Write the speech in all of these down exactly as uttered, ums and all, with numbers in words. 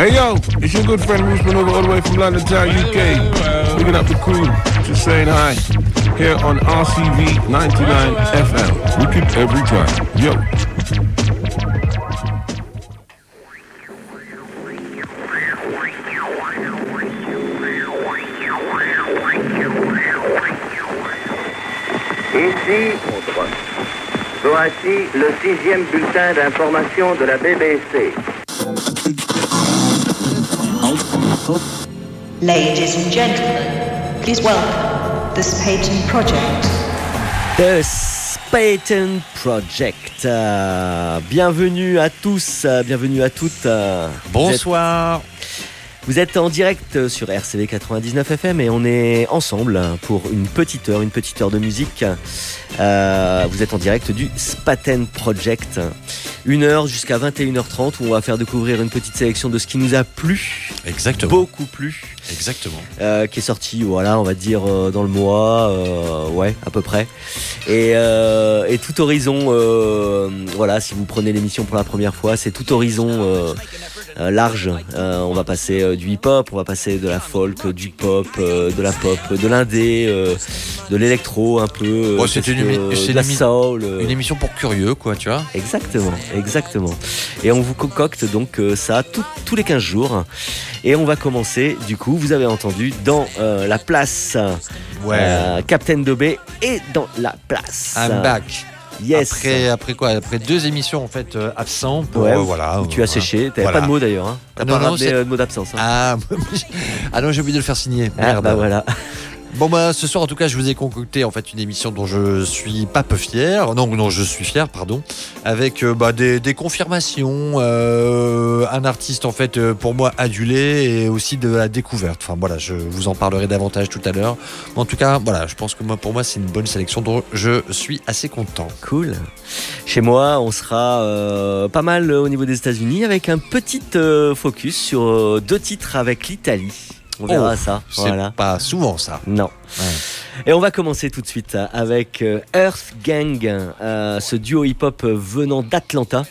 Hey yo, it's your good friend Ruth Manova all the way from London Town, U K. Picking up the crew, just saying hi. Here on R C V ninety-nine F M. We keep every time. Yo. Ici, voici le sixième bulletin d'information de la B B C. Ladies and gentlemen, please welcome the Spaten Project. The Spaten Project. Euh, bienvenue à tous, euh, bienvenue à toutes. Euh, Bonsoir. Vous êtes en direct sur R C V quatre-vingt-dix-neuf F M et on est ensemble pour une petite heure, une petite heure de musique. Euh, vous êtes en direct du Spaten Project. Une heure jusqu'à vingt et une heures trente où on va faire découvrir une petite sélection de ce qui nous a plu. Exactement. Beaucoup plu. Exactement. Euh, qui est sorti, voilà, on va dire euh, dans le mois, euh, ouais, à peu près. Et, euh, et tout horizon, euh, voilà, si vous prenez l'émission pour la première fois, c'est tout horizon... Euh, Euh, large, euh, on va passer euh, du hip-hop, on va passer de la folk, euh, du pop, euh, de la pop, euh, de l'indé, euh, de l'électro un peu, euh, ouais, c'est une, que, euh, c'est de la émi- soul, euh... une émission pour curieux quoi, tu vois. Exactement, exactement. Et on vous concocte donc euh, ça tout, tous les quinze jours. Et on va commencer du coup, vous avez entendu dans euh, la place, ouais. euh, Captain Dobé et dans la place. I'm back. Yes. Après, après quoi? Après deux émissions en fait euh, absent pour, ouais, euh, voilà, tu as séché. T'avais voilà. pas de mots d'ailleurs. Hein. T'as non, pas non, ramené de mots d'absence. Hein. Ah, ah non, j'ai oublié de le faire signer. Ah, merde. Bah voilà. Bon bah ce soir en tout cas je vous ai concocté en fait une émission dont je suis pas peu fier, non non je suis fier pardon, avec euh, bah, des, des confirmations, euh, un artiste en fait euh, pour moi adulé et aussi de la découverte, enfin voilà je vous en parlerai davantage tout à l'heure, mais en tout cas voilà je pense que moi, pour moi c'est une bonne sélection dont je suis assez content. Cool. Chez moi on sera euh, pas mal au niveau des États-Unis avec un petit euh, focus sur euh, deux titres avec l'Italie. On verra oh, ça. C'est voilà. Pas souvent ça. Non. Ouais. Et on va commencer tout de suite avec Earth Gang, euh, ce duo hip-hop venant d'Atlanta,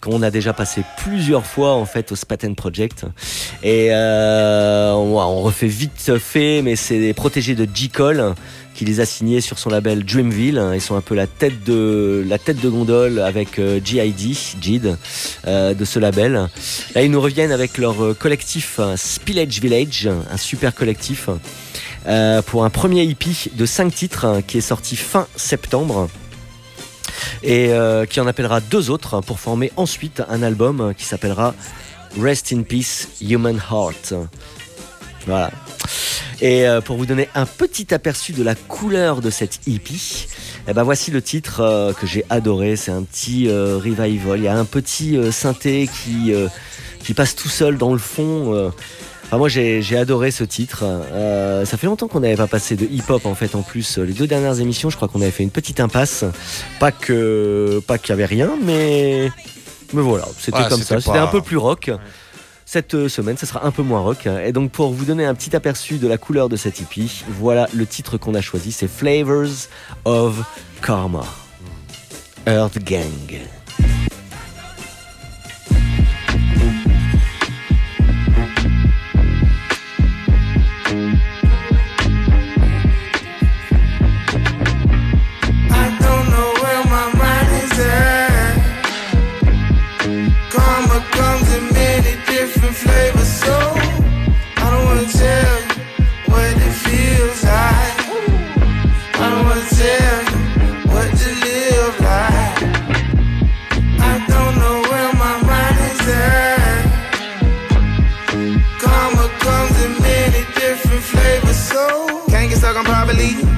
qu'on a déjà passé plusieurs fois en fait au Spaten Project. Et euh, on, on refait vite fait, mais c'est des protégés de J Cole qui les a signés sur son label Dreamville. Ils sont un peu la tête de, la tête de gondole avec euh, J I D, J I D euh, de ce label. Là, ils nous reviennent avec leur collectif euh, Spillage Village, un super collectif, euh, pour un premier hippie de cinq titres euh, qui est sorti fin septembre et euh, qui en appellera deux autres pour former ensuite un album qui s'appellera Rest in Peace, Human Heart. Voilà. Et pour vous donner un petit aperçu de la couleur de cette hippie, eh ben voici le titre que j'ai adoré. C'est un petit euh, revival. Il y a un petit euh, synthé qui, euh, qui passe tout seul dans le fond. Enfin, moi, j'ai, j'ai adoré ce titre. Euh, ça fait longtemps qu'on n'avait pas passé de hip-hop, en fait, en plus. Les deux dernières émissions, je crois qu'on avait fait une petite impasse. Pas que, pas qu'il n'y avait rien, mais, mais voilà, c'était ouais, comme c'était ça. Pas... C'était un peu plus rock. Cette semaine, ça sera un peu moins rock. Et donc, pour vous donner un petit aperçu de la couleur de cette hippie, voilà le titre qu'on a choisi, c'est Flavors of Karma. Earth Gang.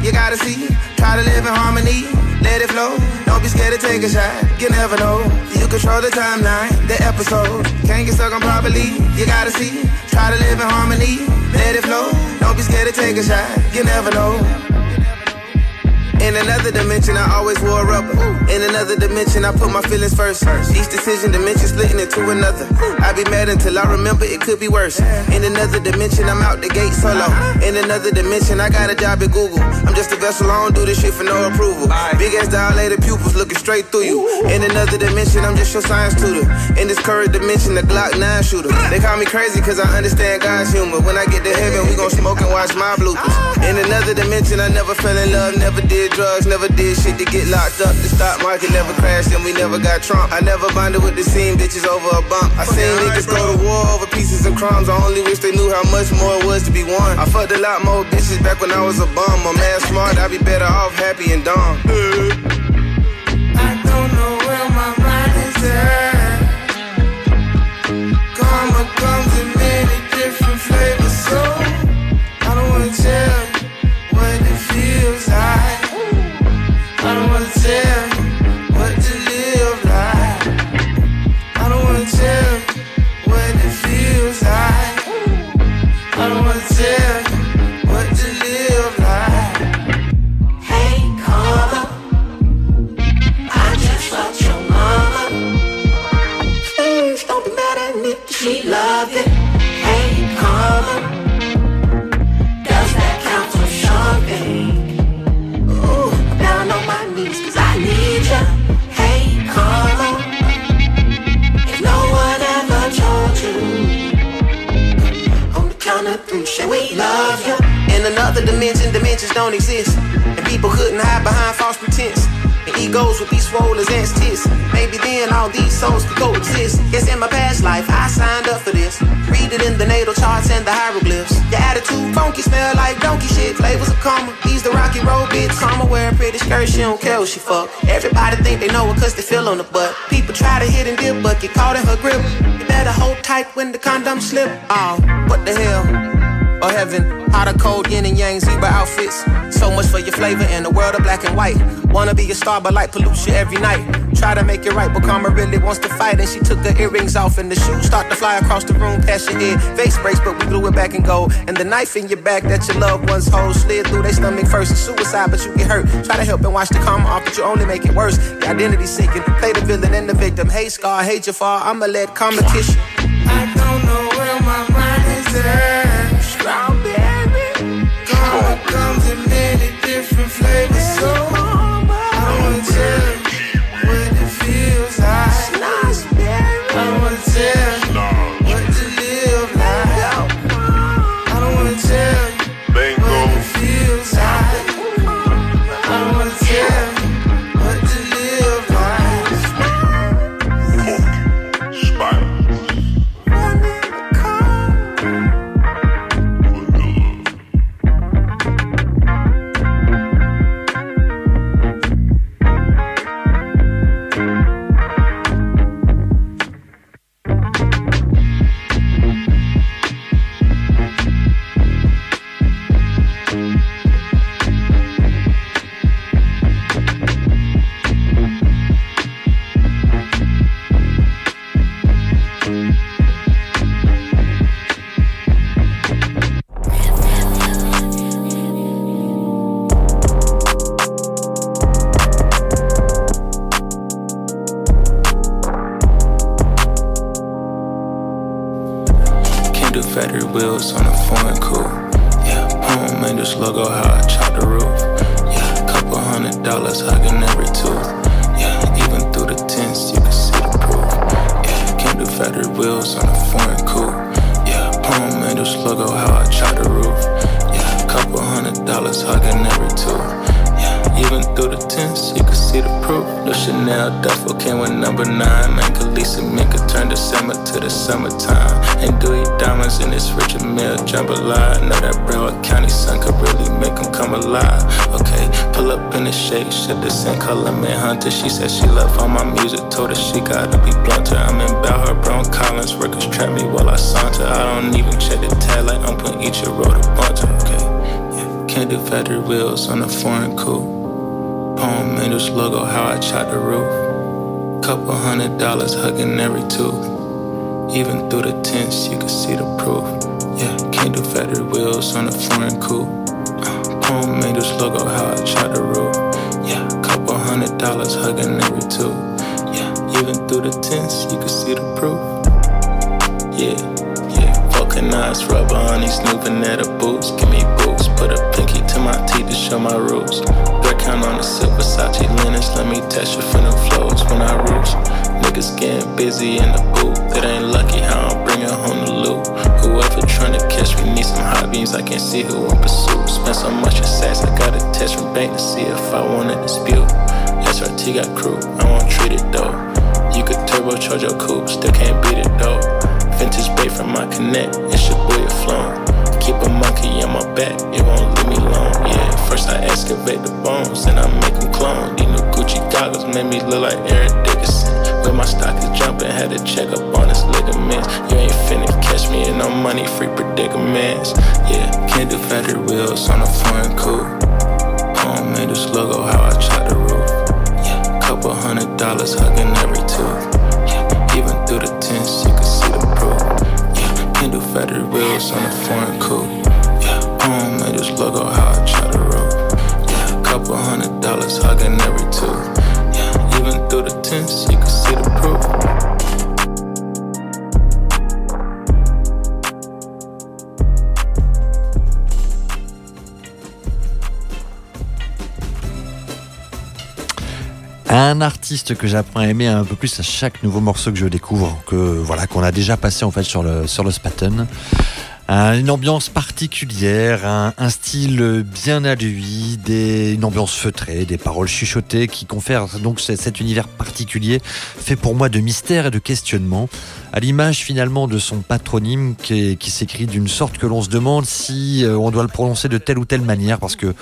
You gotta see, try to live in harmony, let it flow. Don't be scared to take a shot, you never know. You control the timeline, the episode. Can't get stuck on properly, you gotta see, try to live in harmony, let it flow. Don't be scared to take a shot, you never know. In another dimension, I always wore a rubber. In another dimension, I put my feelings first. Each decision, dimension splitting into another. I be mad until I remember it could be worse. In another dimension, I'm out the gate solo. In another dimension, I got a job at Google. I'm just a vessel, I don't do this shit for no approval. Big ass dilated pupils looking straight through you. In another dimension, I'm just your science tutor. In this current dimension, the Glock nine shooter. They call me crazy cause I understand God's humor. When I get to heaven, we gon' smoke and watch my bloopers. In another dimension, I never fell in love, never did drugs, never did shit to get locked up. The stock market never crashed and we never got Trump. I never bonded with the scene, bitches over a bump. I seen niggas go to war over pieces and crumbs. I only wish they knew how much more it was to be won. I fucked a lot more bitches back when I was a bum. I'm mad smart, I'd be better off happy and dumb. I don't know where my mind is at. Karma comes in many different flavors, so I don't wanna tell you what it feels like. I don't wanna tell you what to live like. I don't wanna tell you what it feels like. I don't wanna tell you what to live like. Hey, karma, I just fucked your mama. Please don't be mad at me, she loved it. Hey, karma. We love you. In another dimension, dimensions don't exist, and people couldn't hide behind false pretense. And egos would be swole as ants' tits. Maybe then all these souls could coexist. Guess in my past life, I signed up for this. Read it in the natal charts and the hieroglyphs. Your attitude funky, smell like donkey shit. Flavors of karma, these the rocky road bitch. Karma wear a pretty skirt, she don't care what she fuck. Everybody think they know it cause they feel on the butt. People try to hit and dip, but get caught in her grip. You better hold tight when the condom slip. Oh, what the hell? Or heaven, hot or cold, yin and yang, zebra outfits. So much for your flavor in the world of black and white. Wanna be a star, but light pollutes you every night. Try to make it right, but karma really wants to fight. And she took her earrings off, and the shoes start to fly across the room, past your head. Face breaks, but we glue it back and go. And the knife in your back that your loved ones hold slid through their stomach first. It's suicide, but you get hurt. Try to help and watch the karma off, but you only make it worse. The identity seeking, play the villain and the victim. Hey, Scar, hate your fall, I'ma let karma kiss you. I don't know where my mind is at. Comes in many different flavors, so I wanna tell you what it feels like. I don't wanna tell you what to live like. I don't wanna tell you what it feels like. I don't wanna tell you what to live like. Spiders. She said she love all my music, told her she gotta be blunter. I'm about her Brown Collins, records trap me while I saunter. I don't even check the tag like I'm putting each a road a bunter, okay? Yeah. Can't do factory wheels on a foreign coupe. Palm Angels logo, how I chopped the roof. Couple hundred dollars hugging every tooth. Even through the tints, you can see the proof. Yeah, can't do factory wheels on a foreign coupe. crew made us look up how I tried to roll. Yeah, couple hundred dollars hugging every two. Yeah, even through the tents, you could see the proof. Yeah, yeah, vulcanized rubber, honey, snooping at her boots. Give me boots, put a pinky to my teeth to show my roots. They're count on the silver Sachi linens, let me test your friend flows when I roost. Niggas getting busy in the booth, it ain't lucky how I'm bringing home the loot. Whoever tryna catch me need some hobbies, I can't see who I pursue. Spent so much in sacks, I got a test from bank to see if I want to dispute. S R T got crew, I won't treat it though. You could turbocharge your coupe, still can't beat it though. Vintage bait from my connect, it's your boy flown. Keep a monkey on my back, it won't leave me alone, yeah. First I excavate the bones, then I make them clone. These new Gucci goggles made me look like Eric Dickerson. But my stock is jumping, had to check up on his ligaments. You ain't finna catch me in no money, free predicaments. Yeah, can't do factory wheels on a foreign coupe. Home made this logo, how I tried to roll. Yeah, couple hundred dollars hugging every tooth. Yeah, even through the tents, you can see the proof. Yeah, can't do factory wheels on a foreign coupe. Yeah, home made this logo, how I tried to roll. Yeah, couple hundred dollars hugging every tooth. Yeah, even through the tents, you can see the proof. Un artiste que j'apprends à aimer un peu plus à chaque nouveau morceau que je découvre, que voilà, qu'on a déjà passé en fait sur le sur le Spaten. Un, une ambiance particulière, un, un style bien à lui, des, une ambiance feutrée, des paroles chuchotées qui confèrent donc cet, cet univers particulier fait pour moi de mystère et de questionnement, à l'image finalement de son patronyme qui, est, qui s'écrit d'une sorte que l'on se demande si on doit le prononcer de telle ou telle manière, parce que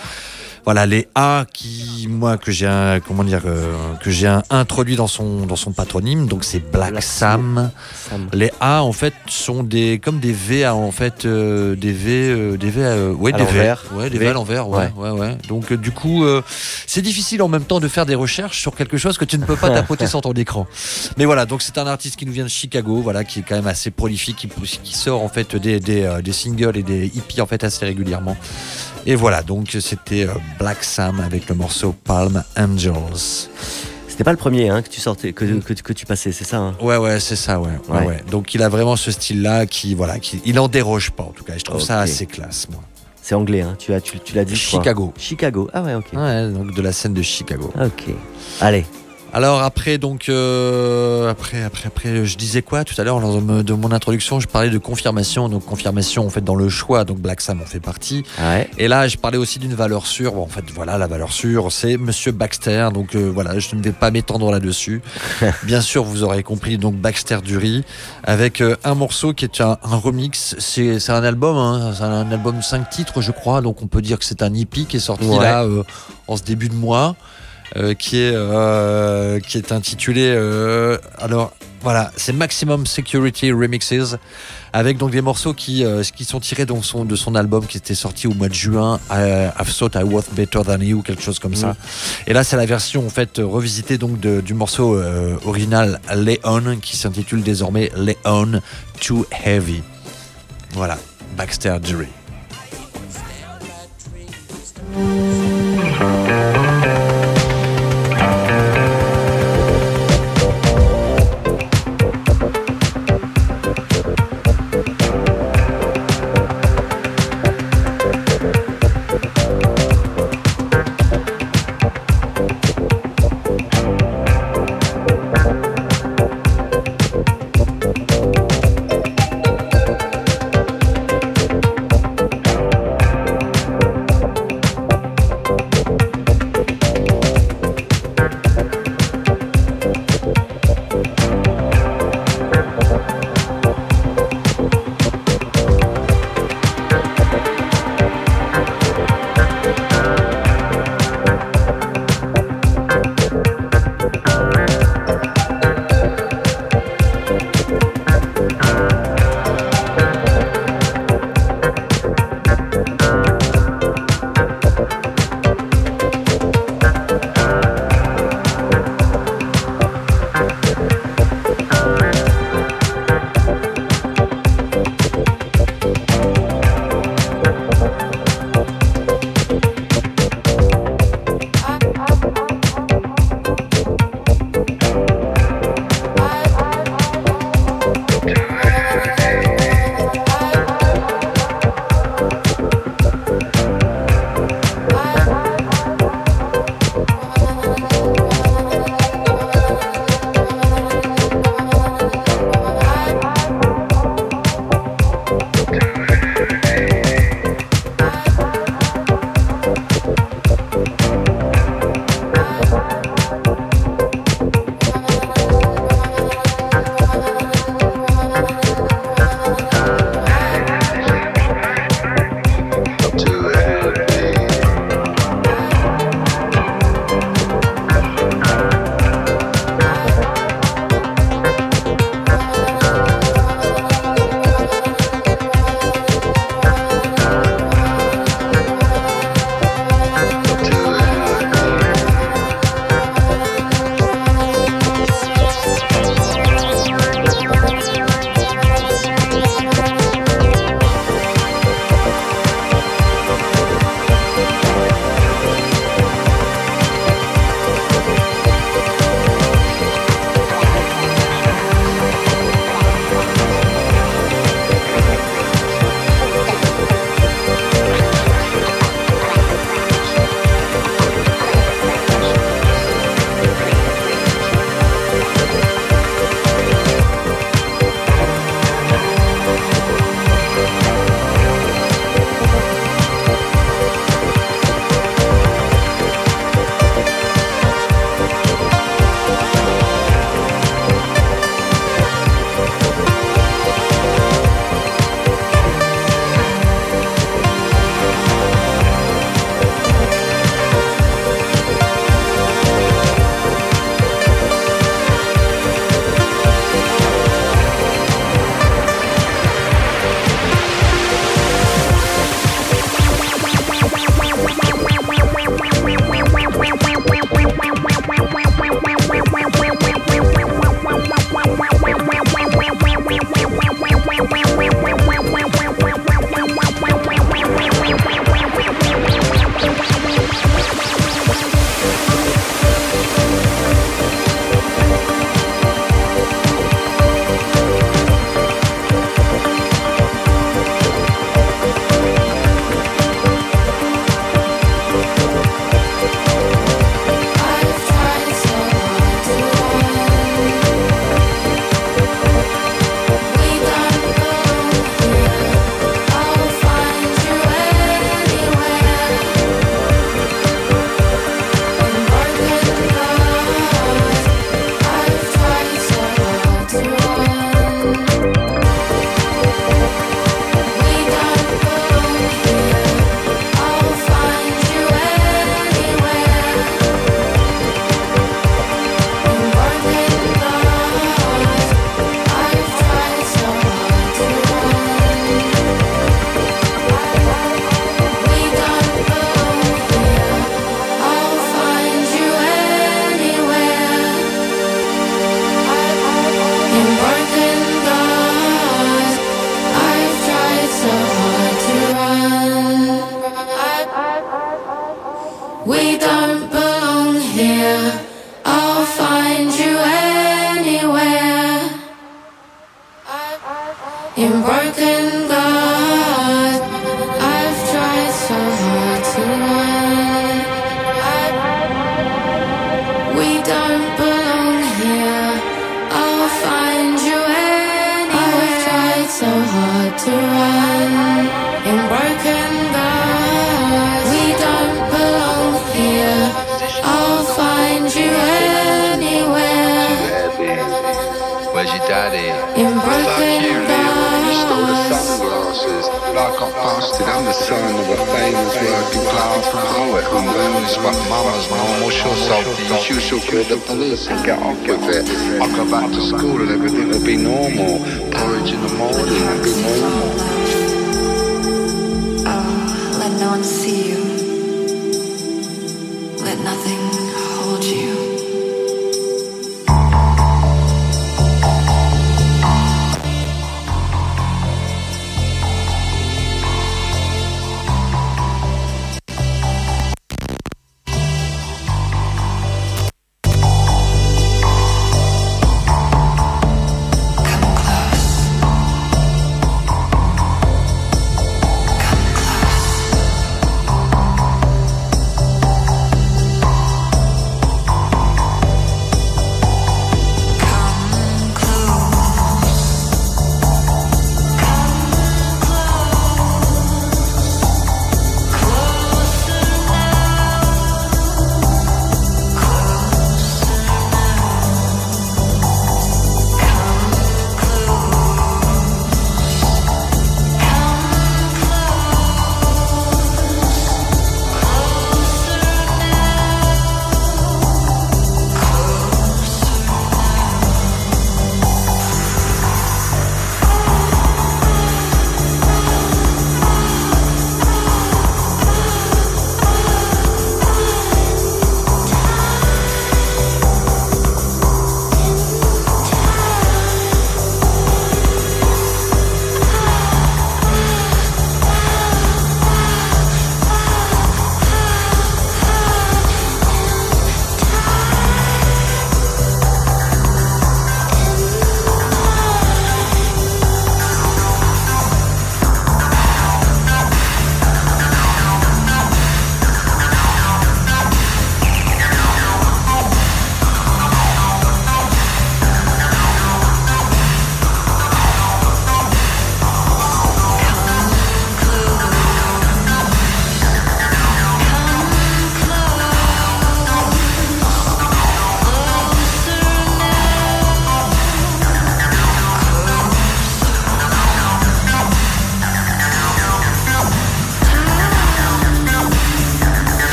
voilà les A qui moi que j'ai un, comment dire euh, que j'ai un, introduit dans son dans son patronyme, donc c'est Black, Black Sam. Sam. Les A en fait sont des comme des V à, en fait euh, des V euh, des V euh, ouais, à des V, ouais des V à l'envers, ouais, ouais. ouais, ouais. Donc euh, du coup euh, c'est difficile en même temps de faire des recherches sur quelque chose que tu ne peux pas tapoter sur ton écran. Mais voilà, donc c'est un artiste qui nous vient de Chicago, voilà, qui est quand même assez prolifique, qui qui sort en fait des des euh, des singles et des hippies en fait assez régulièrement. Et voilà, donc c'était Black Sam avec le morceau Palm Angels. C'était pas le premier hein, que tu sortais, que, que, que tu passais, c'est ça hein? Ouais, ouais, c'est ça, ouais, ouais. Ouais, ouais. Donc il a vraiment ce style-là qui, voilà, qui, il en déroge pas en tout cas. Je trouve okay. ça assez classe, moi. C'est anglais, hein, tu, as, tu, tu l'as dit. Chicago. Chicago, ah ouais, ok. Ouais, donc de la scène de Chicago. Ok. Allez. Alors après donc euh, après après après je disais quoi tout à l'heure lors de mon introduction, je parlais de confirmation, donc confirmation en fait dans le choix, donc Black Sam en fait partie. Ouais. Et là je parlais aussi d'une valeur sûre. Bon, en fait voilà, la valeur sûre c'est Monsieur Baxter, donc euh, voilà, je ne vais pas m'étendre là-dessus. Bien sûr vous aurez compris, donc Baxter Dury avec euh, un morceau qui est un, un remix, c'est c'est un album hein, c'est un album cinq titres je crois, donc on peut dire que c'est un hippie qui est sorti ouais. là euh, en ce début de mois. Euh, qui est euh, qui est intitulé euh, alors voilà, c'est Maximum Security Remixes, avec donc des morceaux qui euh, qui sont tirés de son de son album qui était sorti au mois de juin, I, I've Thought I Was Better Than You, quelque chose comme ça. Mm. Et là c'est la version en fait revisitée donc de, du morceau euh, original Leon, qui s'intitule désormais Leon Too Heavy. Voilà, Baxter Dury.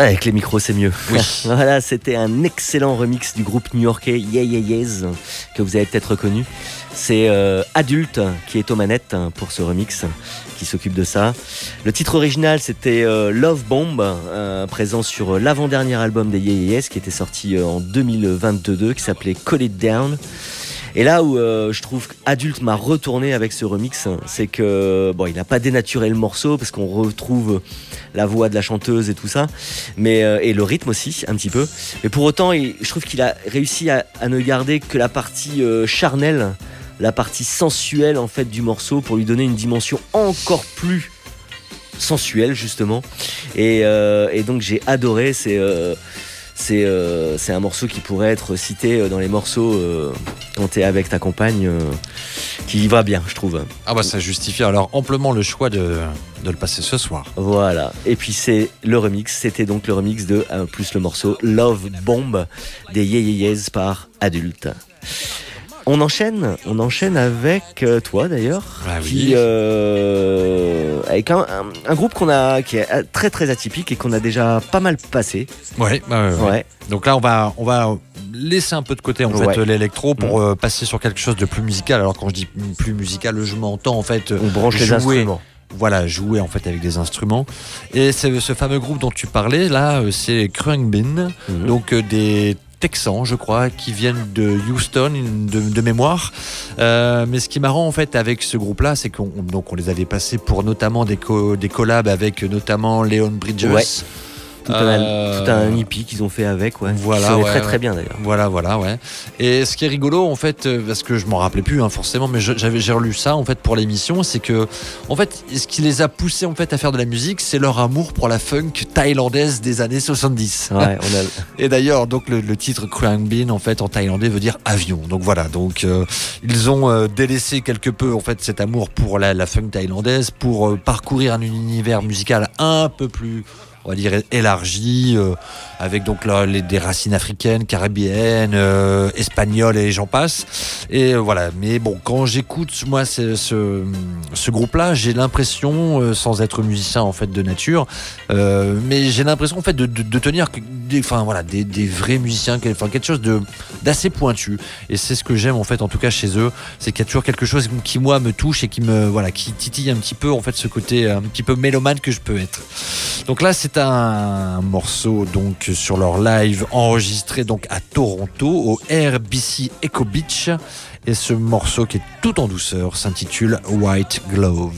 Avec les micros, c'est mieux. Oui. Voilà, c'était un excellent remix du groupe new-yorkais Yeah Yeah Yeahs, que vous avez peut-être reconnu. C'est euh, Adult qui est aux manettes pour ce remix, qui s'occupe de ça. Le titre original, c'était euh, Love Bomb, euh, présent sur l'avant-dernier album des Yeah Yeah Yeahs, qui était sorti euh, en deux mille vingt-deux, qui s'appelait Call It Down. Et là où euh, je trouve qu'Adulte m'a retourné avec ce remix, c'est que bon, il n'a pas dénaturé le morceau parce qu'on retrouve la voix de la chanteuse et tout ça, mais euh, et le rythme aussi un petit peu. Mais pour autant, il, je trouve qu'il a réussi à, à ne garder que la partie euh, charnelle, la partie sensuelle en fait du morceau pour lui donner une dimension encore plus sensuelle justement. Et, euh, et donc j'ai adoré. C'est euh, C'est, euh, c'est un morceau qui pourrait être cité dans les morceaux euh, quand t'es avec ta compagne, euh, qui va bien, je trouve. Ah bah ça justifie alors amplement le choix de, de le passer ce soir. Voilà, et puis c'est le remix, c'était donc le remix de, euh, plus le morceau Love Bomb des Yeah Yeah Yeahs par Adult. On enchaîne, on enchaîne avec toi d'ailleurs, ah oui. qui, euh, avec un, un, un groupe qu'on a, qui est très très atypique et qu'on a déjà pas mal passé. Ouais, bah ouais, ouais. ouais. Donc là on va, on va laisser un peu de côté en ouais. fait l'électro pour mmh. euh, passer sur quelque chose de plus musical. Alors quand je dis plus musical, je m'entends en fait. On branche jouer. les instruments. Voilà, jouer en fait avec des instruments. Et c'est ce fameux groupe dont tu parlais là, c'est Khruangbin, mmh. donc euh, des Texans, je crois, qui viennent de Houston, de, de mémoire. Euh, mais ce qui est marrant, en fait, avec ce groupe-là, c'est qu'on donc on les avait passés pour notamment des, co- des collabs avec notamment Leon Bridges. Ouais. Tout, euh... un, tout un hippie qu'ils ont fait avec, ouais. Voilà, qui sonnait ouais, très très bien d'ailleurs. Voilà, voilà, ouais. Et ce qui est rigolo, en fait, parce que je m'en rappelais plus, hein, forcément, mais je, j'avais, j'ai relu ça, en fait, pour l'émission, c'est que, en fait, ce qui les a poussés, en fait, à faire de la musique, c'est leur amour pour la funk thaïlandaise des années soixante-dix. Ouais, on a... Et d'ailleurs, donc, le, le titre Khruangbin, en fait, en thaïlandais, veut dire avion. Donc voilà, donc, euh, ils ont euh, délaissé quelque peu, en fait, cet amour pour la, la funk thaïlandaise pour euh, parcourir un univers musical un peu plus, on va dire, élargi, euh, avec donc là, les, des racines africaines, caribéennes, euh, espagnoles et j'en passe. Et euh, voilà. Mais bon, quand j'écoute moi ce, ce, ce groupe-là, j'ai l'impression, euh, sans être musicien en fait de nature, euh, mais j'ai l'impression en fait de, de, de tenir, des, enfin voilà, des, des vrais musiciens, enfin quelque chose de d'assez pointu. Et c'est ce que j'aime en fait, en tout cas chez eux, c'est qu'il y a toujours quelque chose qui moi me touche et qui me voilà, qui titille un petit peu en fait ce côté un petit peu mélomane que je peux être. Donc là, c'est C'est un morceau donc sur leur live enregistré donc à Toronto au R B C Echo Beach, et ce morceau qui est tout en douceur s'intitule White Gloves.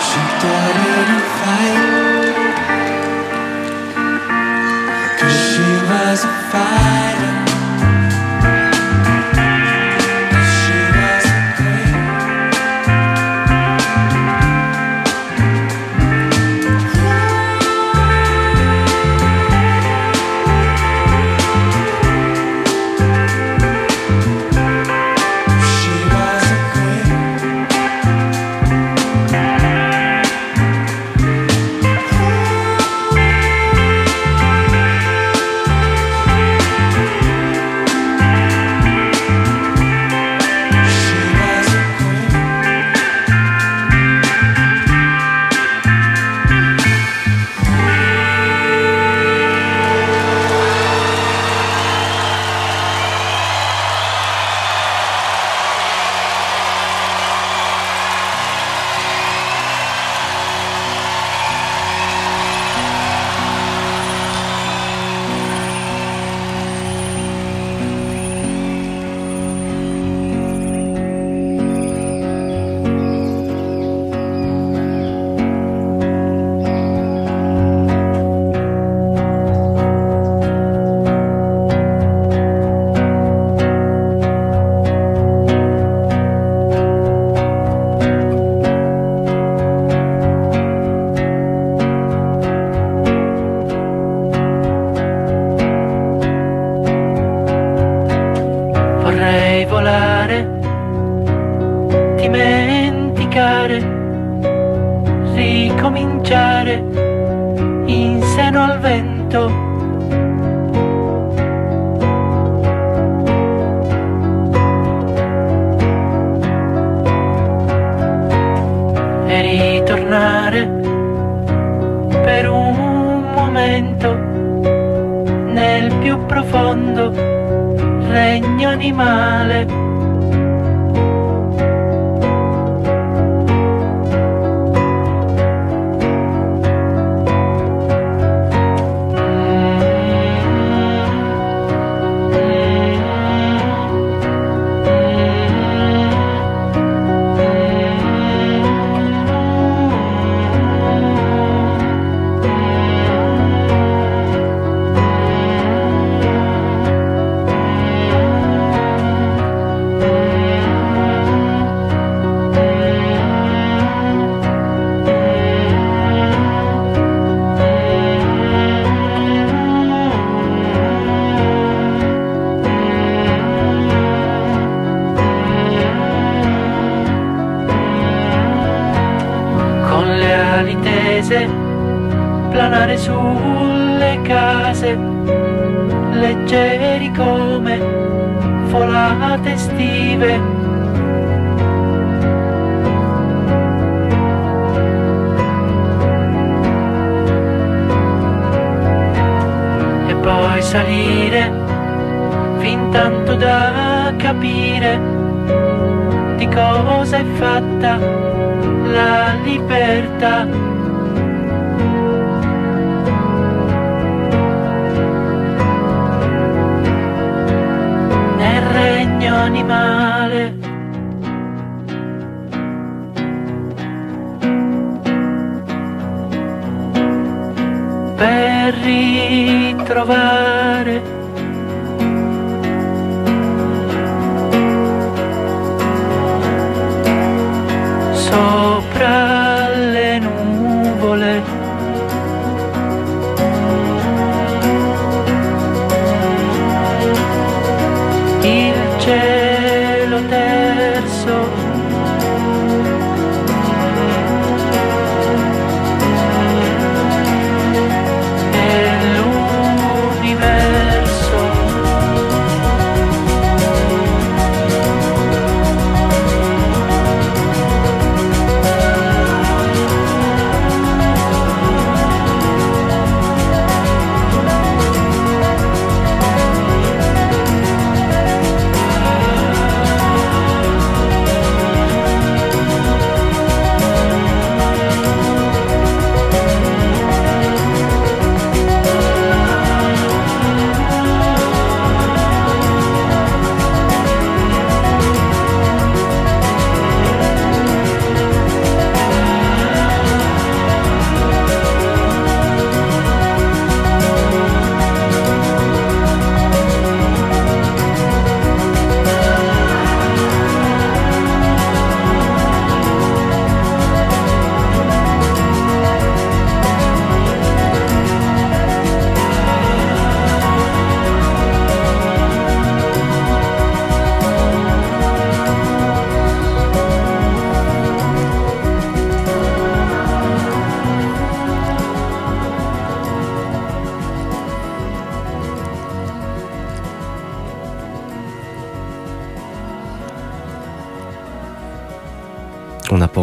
She thought it fight, 'cause she was a fighter.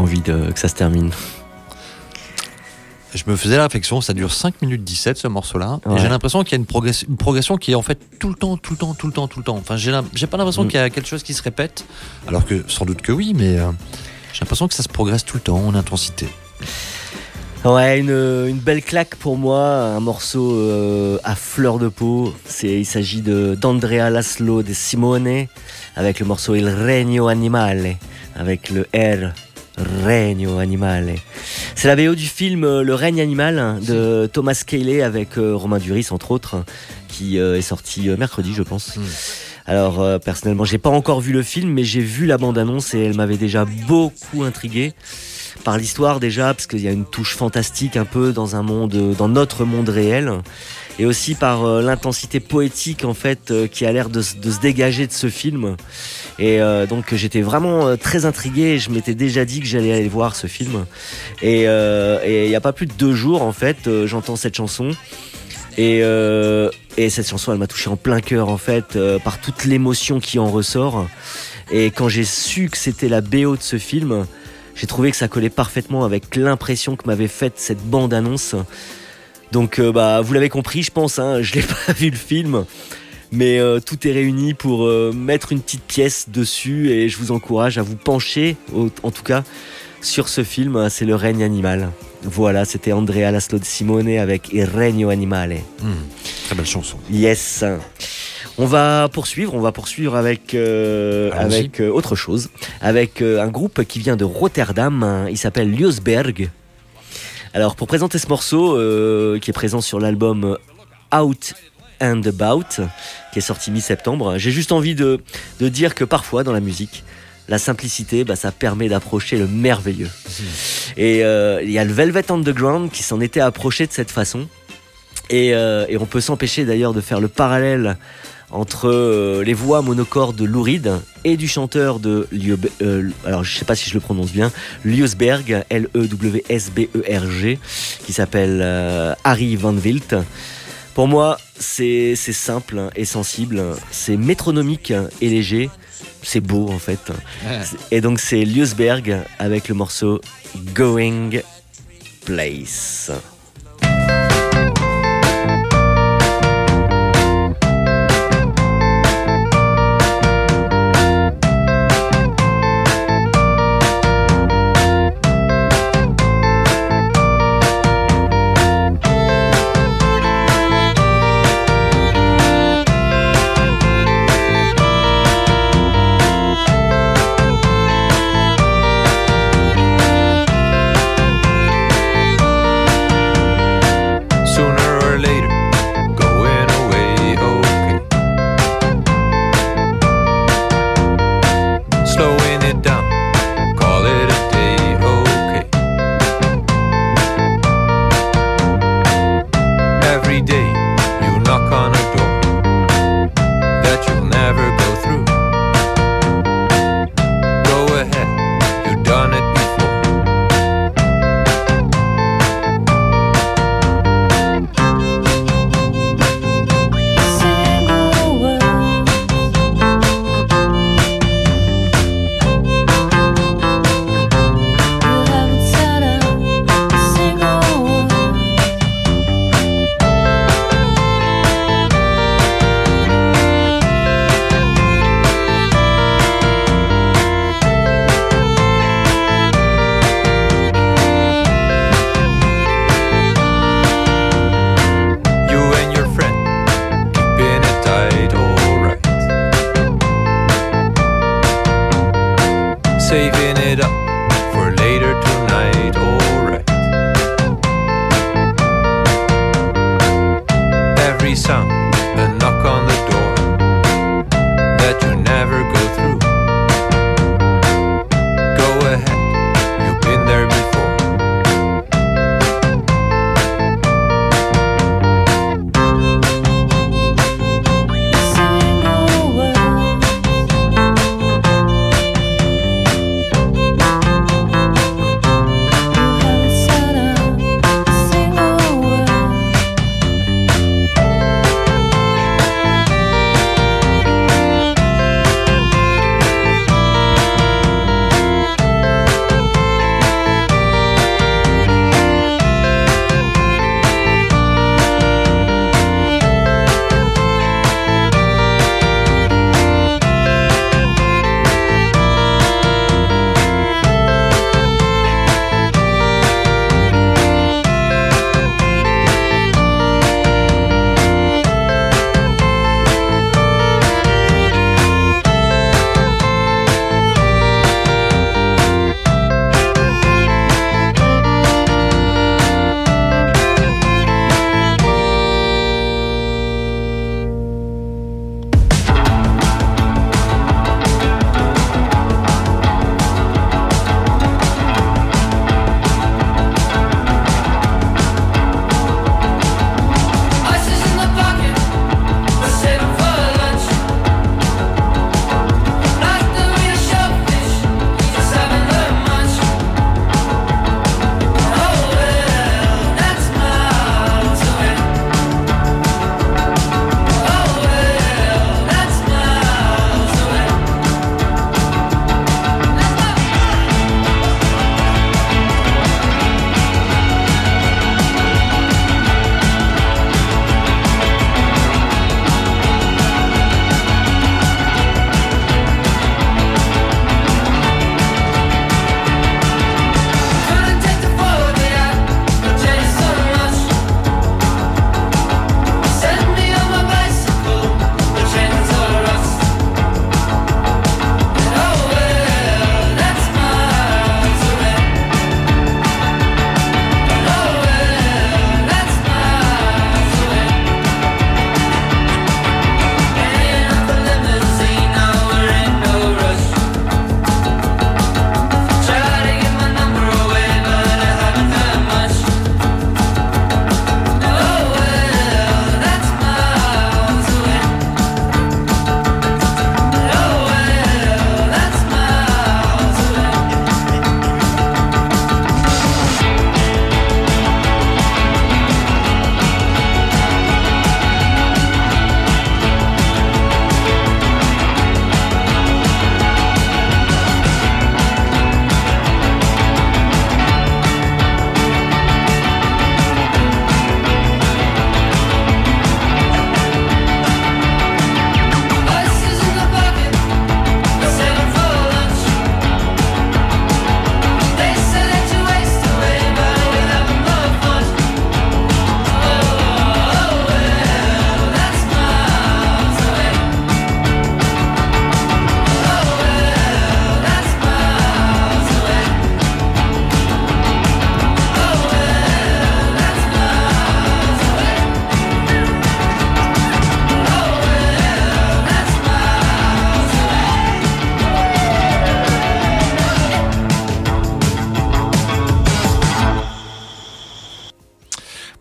envie de, que ça se termine. Je me faisais la réflexion, ça dure cinq minutes dix-sept ce morceau-là, ouais. Et j'ai l'impression qu'il y a une, progress- une progression qui est en fait tout le temps, tout le temps, tout le temps, tout le temps. Enfin, j'ai, la, j'ai pas l'impression mm. qu'il y a quelque chose qui se répète, alors que sans doute que oui, mais euh, j'ai l'impression que ça se progresse tout le temps en intensité. Ouais, une, une belle claque pour moi, un morceau euh, à fleur de peau. C'est, il s'agit de, d'Andrea Laszlo de Simone, avec le morceau Il Regno Animale, avec le R. Regno Animale. C'est la B O du film Le Règne Animal de Thomas Cayley avec euh, Romain Duris entre autres, qui euh, est sorti euh, mercredi je pense. Mmh. Alors euh, personnellement j'ai pas encore vu le film, mais j'ai vu la bande-annonce et elle m'avait déjà beaucoup intrigué par l'histoire déjà, parce qu'il y a une touche fantastique un peu dans un monde, dans notre monde réel, et aussi par euh, l'intensité poétique en fait euh, qui a l'air de, de se dégager de ce film. Et euh, donc j'étais vraiment euh, très intrigué, et je m'étais déjà dit que j'allais aller voir ce film. Et il euh, n'y a pas plus de deux jours en fait, euh, j'entends cette chanson. Et, euh, et cette chanson elle m'a touché en plein cœur en fait, euh, par toute l'émotion qui en ressort. Et quand j'ai su que c'était la B O de ce film, j'ai trouvé que ça collait parfaitement avec l'impression que m'avait faite cette bande-annonce. Donc euh, bah, vous l'avez compris je pense, hein, je n'ai pas vu le film. Mais euh, tout est réuni pour euh, mettre une petite pièce dessus, et je vous encourage à vous pencher, au, en tout cas, sur ce film, c'est Le Règne Animal. Voilà, c'était Andrea Laszlo de Simone avec Il Regno Animale. Mmh, très belle chanson. Yes. On va poursuivre, on va poursuivre avec, euh, avec euh, autre chose, avec euh, un groupe qui vient de Rotterdam, hein, il s'appelle Lewsberg. Alors pour présenter ce morceau, euh, qui est présent sur l'album Out and About, qui est sorti mi-septembre. J'ai juste envie de, de dire que parfois dans la musique, la simplicité, bah, ça permet d'approcher le merveilleux. Mmh. Et il euh, y a le Velvet Underground qui s'en était approché de cette façon. Et, euh, et on peut s'empêcher d'ailleurs de faire le parallèle entre euh, les voix monocordes de Lou Reed et du chanteur de Liebe, euh, alors je sais pas si je le prononce bien, Lewsberg, L E W S B E R G, qui s'appelle euh, Harry Van Wilt. Pour moi, c'est, c'est simple et sensible, c'est métronomique et léger, c'est beau en fait. Ouais. Et donc c'est Lewsberg avec le morceau Going Place.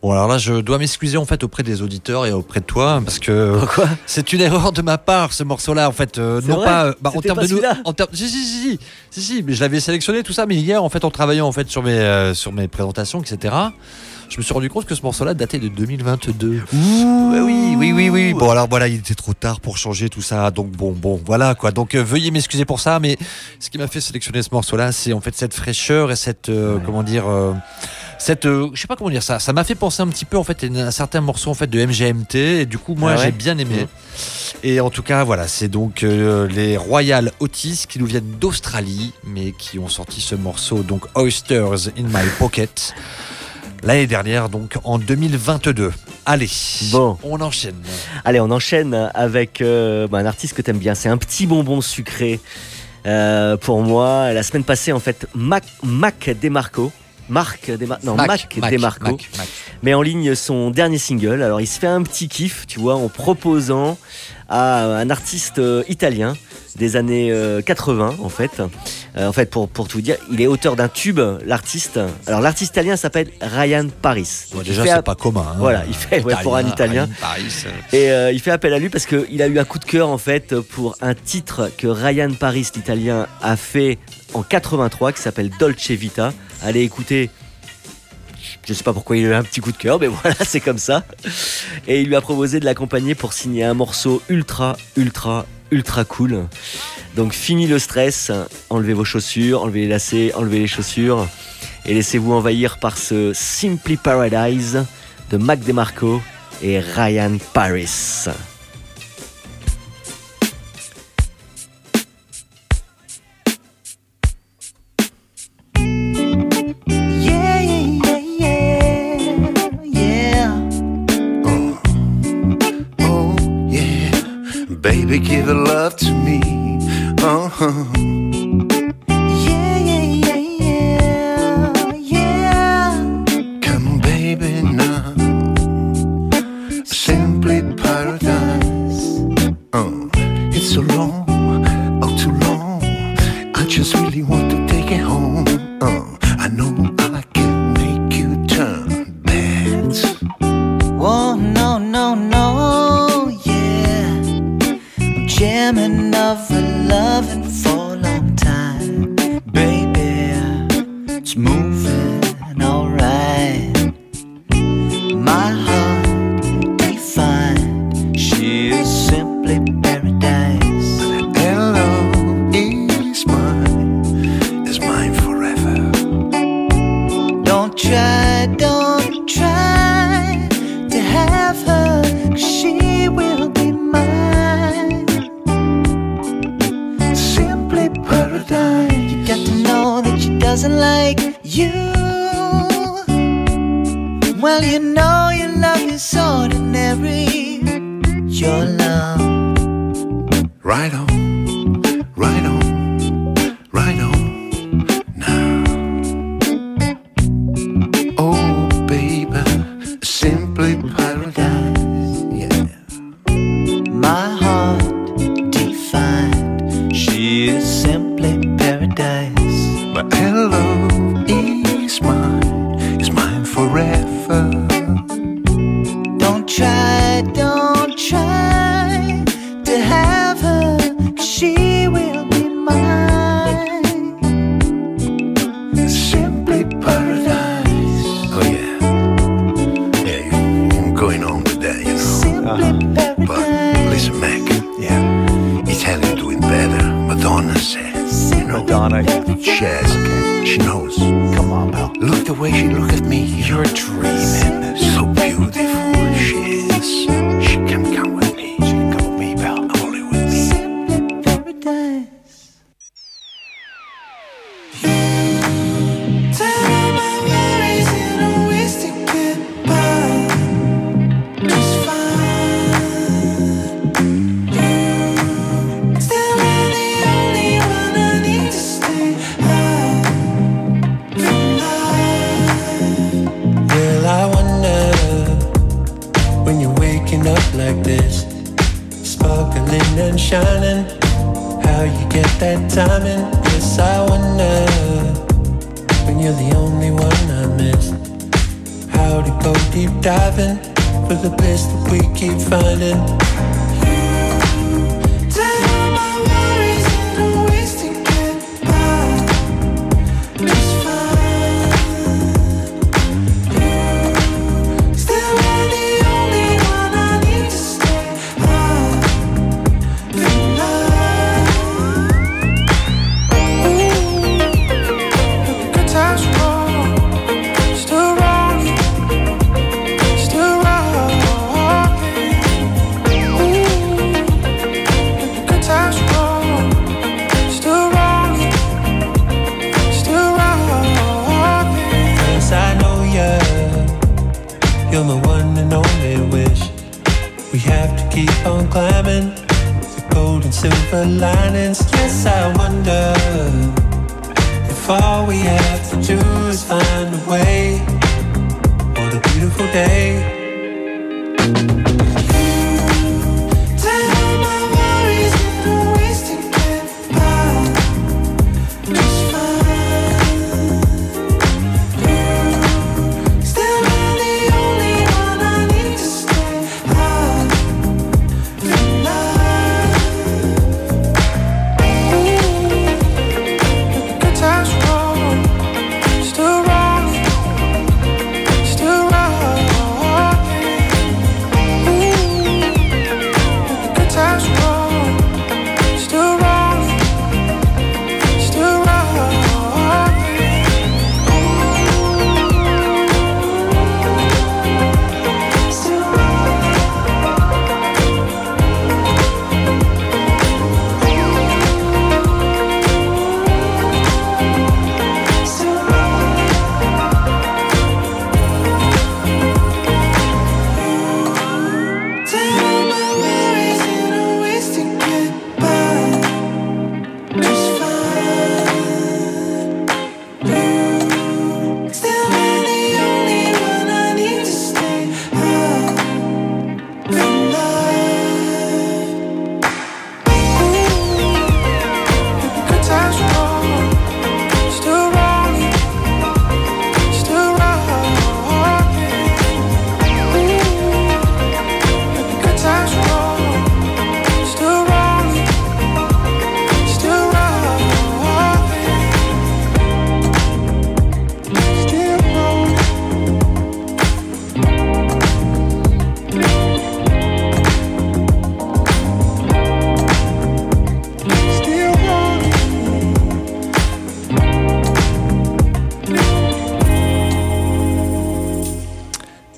Bon, alors là, je dois m'excuser en fait auprès des auditeurs et auprès de toi, parce que Pourquoi c'est une erreur de ma part, ce morceau-là, en fait. Euh, non pas, bah, en termes de, en termes, si, si, si, si, si, mais je l'avais sélectionné tout ça, mais hier, en fait, en travaillant en fait sur mes, euh, sur mes présentations, et cetera. Je me suis rendu compte que ce morceau-là datait de deux mille vingt-deux. Ouh, bah oui, oui, oui, oui. Bon, alors voilà, il était trop tard pour changer tout ça. Donc bon, bon, voilà quoi. Donc euh, veuillez m'excuser pour ça, mais ce qui m'a fait sélectionner ce morceau-là, c'est en fait cette fraîcheur et cette, euh, ouais. comment dire, euh, cette, euh, je sais pas comment dire ça. Ça m'a fait penser un petit peu en fait à un certain morceau en fait de M G M T. Et du coup, moi, ah ouais. j'ai bien aimé. Ouais. Et en tout cas, voilà, c'est donc euh, les Royal Otis qui nous viennent d'Australie, mais qui ont sorti ce morceau, donc Oysters in My Pocket. L'année dernière, donc en deux mille vingt-deux. Allez, bon. on enchaîne. Allez, on enchaîne avec euh, un artiste que t'aimes bien. C'est un petit bonbon sucré euh, pour moi. La semaine passée, en fait, Mac, Mac DeMarco. Marc Demar- non, Mac, Mac, Mac DeMarco Mac, Mac. met en ligne son dernier single. Alors il se fait un petit kiff, tu vois, en proposant à un artiste euh, italien des années euh, quatre-vingts en fait. Euh, en fait, pour, pour tout dire, il est auteur d'un tube, l'artiste. Alors l'artiste italien s'appelle Ryan Paris. Ouais, déjà, c'est app- pas commun. Hein, voilà, il fait italien, ouais, pour un italien. Paris, euh... Et euh, il fait appel à lui parce qu'il a eu un coup de cœur en fait pour un titre que Ryan Paris, l'italien, a fait en quatre-vingt-trois qui s'appelle Dolce Vita. Allez écouter, je sais pas pourquoi il a eu un petit coup de cœur, mais voilà, c'est comme ça. Et il lui a proposé de l'accompagner pour signer un morceau ultra, ultra, ultra cool. Donc fini le stress, enlevez vos chaussures, enlevez les lacets, enlevez les chaussures et laissez-vous envahir par ce Simply Paradise de Mac DeMarco et Ryan Paris. Baby, give the love to me. Uh-huh. Yeah, yeah, yeah, yeah, yeah. Come on, baby, now. Simply paradise. Uh. It's so long, oh, too long. I just really want to take it home. Uh. I know I can make you turn bad. Whoa, no, no, no. Jamming of a loving for a long time. Baby, it's moving alright. My heart defined, she is simply paradise. Hello is mine, is mine forever. Don't try, don't try to have her, 'cause she will be mine. You got to know that she doesn't like you. Well, you know your love is ordinary. Your love. Right on, right on, right on now. Oh, baby, simply paradise. Yeah. My heart defined. She is simple. But hello is mine, is mine forever. Don't try, don't try to have her, 'cause she will be mine. Simply paradise. Oh yeah. Yeah, I'm going on with that, you know. Simply uh-huh. paradise. But listen, Mac. Yeah. Italian doing better. Madonna said. Madonna, Chaz, okay. She knows. Come on, pal. Look the way she look at me. You're dreaming. So beautiful she is. She can come with me. She can come with me, pal. Only with me. Simply paradise. Turn my worries into a wasted goodbye. Just fine. Still I'm the only one I need. Well, I wonder when you're waking up like this, sparkling and shining, how you get that timing. Yes, I wonder when you're the only one I miss, How to go deep diving for the bliss that we keep finding.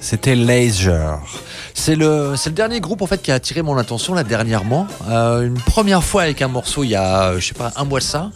C'était Leisure. C'est le, c'est le dernier groupe en fait qui a attiré mon attention là dernièrement. Euh, une première fois avec un morceau il y a je sais pas un mois de ça.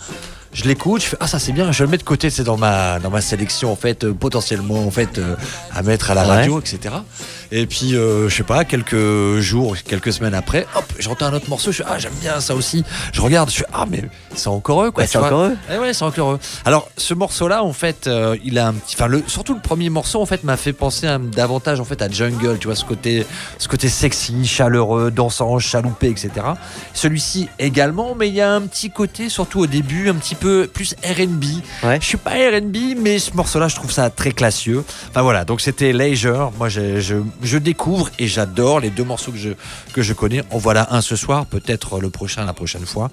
Je l'écoute, je fais ah ça c'est bien, je vais le mettre de côté, c'est dans ma dans ma sélection en fait euh, potentiellement en fait euh, à mettre à la radio ouais. et cetera. Et puis euh, je sais pas quelques jours, quelques semaines après, hop j'entends un autre morceau, je fais ah j'aime bien ça aussi. Je regarde, je fais ah mais c'est encore eux quoi. Ouais, c'est encore eux. Eh ouais c'est encore eux. Alors ce morceau là en fait euh, il a un petit, enfin le surtout le premier morceau en fait m'a fait penser à, davantage en fait à Jungle, tu vois ce côté ce côté sexy, chaleureux, dansant, chaloupé et cetera. Celui-ci également, mais il y a un petit côté surtout au début un petit peu plus R and B. Ouais. Je suis pas R and B, mais ce morceau-là, je trouve ça très classieux. Enfin voilà, donc c'était Leisure. Moi, je, je, je découvre et j'adore les deux morceaux que je, que je connais. En voilà un ce soir, peut-être le prochain, la prochaine fois.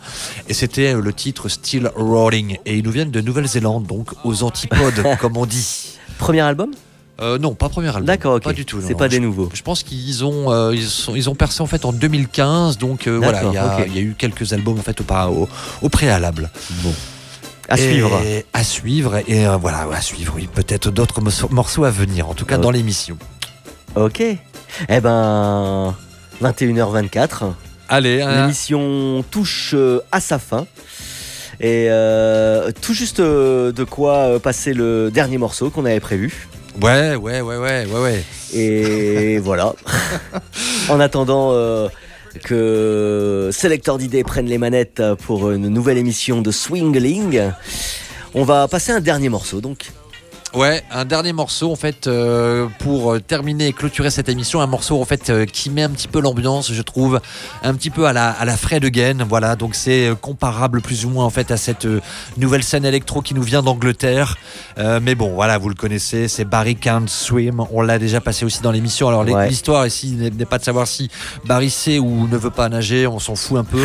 Et c'était le titre Still Rolling. Et ils nous viennent de Nouvelle-Zélande, donc aux antipodes, comme on dit. Premier album ? Euh, non, pas premier album. D'accord, ok. Pas du tout. Non, c'est non. pas des nouveaux. Je, je pense qu'ils ont, euh, ils sont, ils ont percé en fait en deux mille quinze. Donc euh, voilà, il y, okay. y a eu quelques albums en fait au, au, au préalable. Bon. À et suivre. À suivre, et euh, voilà, à suivre, oui. Peut-être d'autres morceaux à venir, en tout cas okay. dans l'émission. Ok. Eh ben, vingt et une heures vingt-quatre. Allez. Euh... L'émission touche à sa fin. Et euh, tout juste de quoi passer le dernier morceau qu'on avait prévu. Ouais, ouais, ouais, ouais, ouais, ouais. Et voilà. En attendant... Euh, que Sélecteur d'idées prenne les manettes pour une nouvelle émission de Swingling. On va passer un dernier morceau donc. Ouais, un dernier morceau en fait euh, pour terminer et clôturer cette émission, un morceau en fait euh, qui met un petit peu l'ambiance, je trouve, un petit peu à la à la Fred Again, voilà. Donc c'est comparable plus ou moins en fait à cette euh, nouvelle scène électro qui nous vient d'Angleterre. Euh, mais bon, voilà, vous le connaissez, c'est Barry Can't Swim. On l'a déjà passé aussi dans l'émission. Alors ouais. l'histoire ici n'est pas de savoir si Barry sait ou ne veut pas nager, on s'en fout un peu.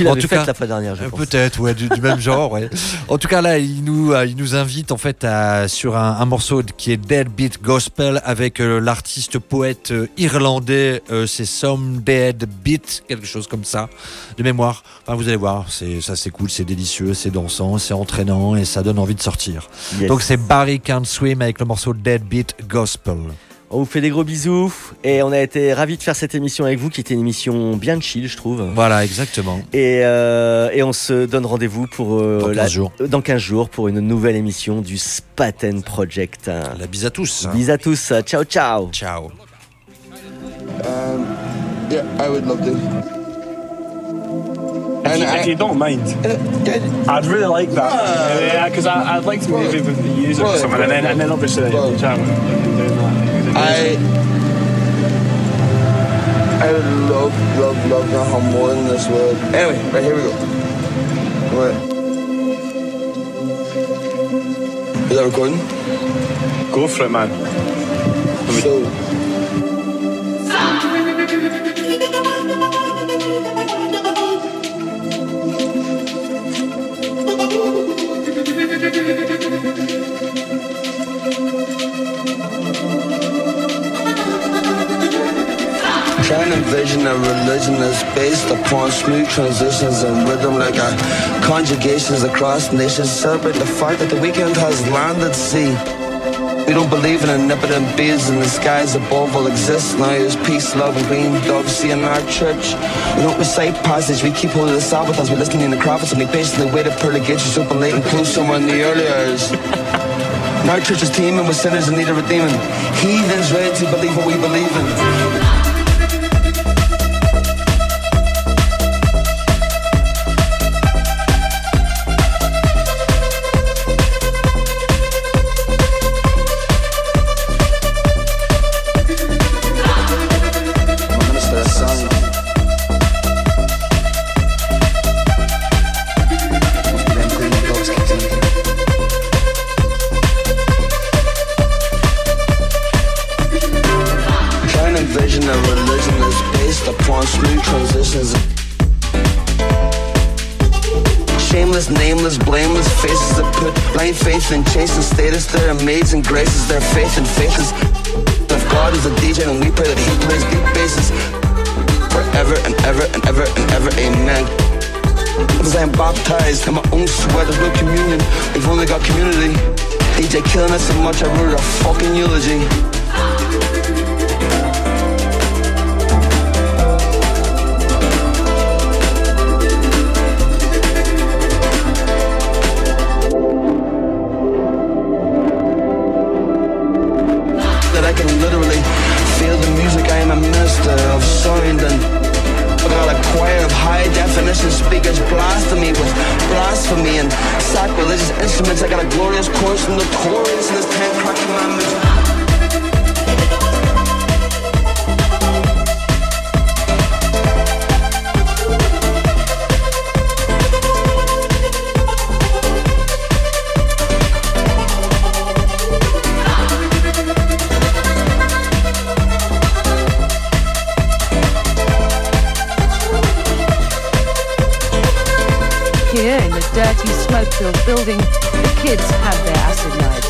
Il en tout fait cas la fois dernière, je pense. Peut-être, ouais, du, du même genre. Ouais. En tout cas là, il nous il nous invite en fait à sur un Un, un morceau qui est dead beat gospel avec euh, l'artiste poète euh, irlandais, euh, c'est Some Dead Beat, quelque chose comme ça de mémoire. Enfin, vous allez voir, c'est ça, c'est cool, c'est délicieux, c'est dansant, c'est entraînant et ça donne envie de sortir. Yes. Donc c'est Barry Can't Swim avec le morceau Dead Beat Gospel. On vous fait des gros bisous et on a été ravis de faire cette émission avec vous qui était une émission bien chill, je trouve. Voilà, exactement. Et, euh, et on se donne rendez-vous pour euh, dans, quinze jours. Dans quinze jours pour une nouvelle émission du Spaten Project. La bise à tous. Hein. Bise à tous. Ciao, ciao. Ciao. Um, yeah, I would love this. And if you don't mind, I'd really like that. Yeah, because I'd like to maybe use it for someone and then, and then obviously you can do that. I I love, love, love not how more in this world. Anyway, right, here we go. Right. Is that recording? Go for it, man. So trying to envision a religion that's based upon smooth transitions and rhythm like a conjugations across nations celebrate the fact that the weekend has landed sea. We don't believe in omnipotent beings and the skies above all exist. Now there's peace, love and green doves see in our church. We don't recite passage, we keep hold of the Sabbath as we listen to the prophets and we patiently wait at pearly gates to open late and close someone in the early hours. Our church is teeming with sinners in need of redeeming. Heathens ready to believe what we believe in. Faith and chasing status, their amazing graces, their faith and faces. If God is a D J and we pray that he plays deep basses forever and ever and ever and ever, amen. Because I am baptized in my own sweat, there's no communion, we've only got community. D J killing us so much I wrote a fucking eulogy. I got a glorious chorus from the chorus in this ten crack in my music. Here in the dirty smoke-filled building, kids have their acid night.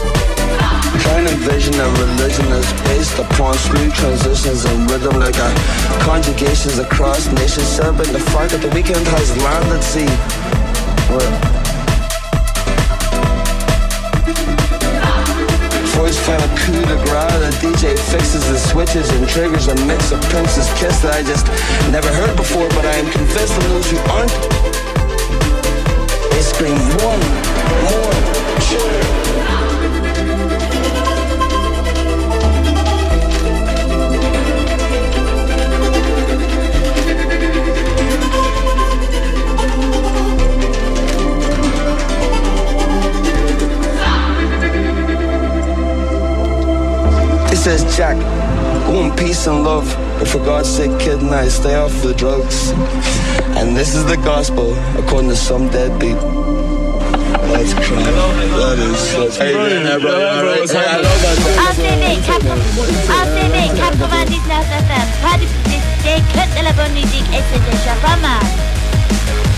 Trying to envision a religion that's based upon smooth transitions and rhythm like a conjugations across nations celebrating the fact that the weekend has landed at sea. Voice find a coup de grace, the D J fixes and switches and triggers a mix of Prince's Kiss that I just never heard before, but I am convinced of those who aren't. They scream one more. says, Jack, go in peace and love, but for God's sake, kid, and I stay off the drugs. And this is the gospel, according to some deadbeat. That's crazy. That is. That's brilliant. I love that. R C V ninety-nine F M. Party music, cut de la bonne musique, et c'est déjà pas mal.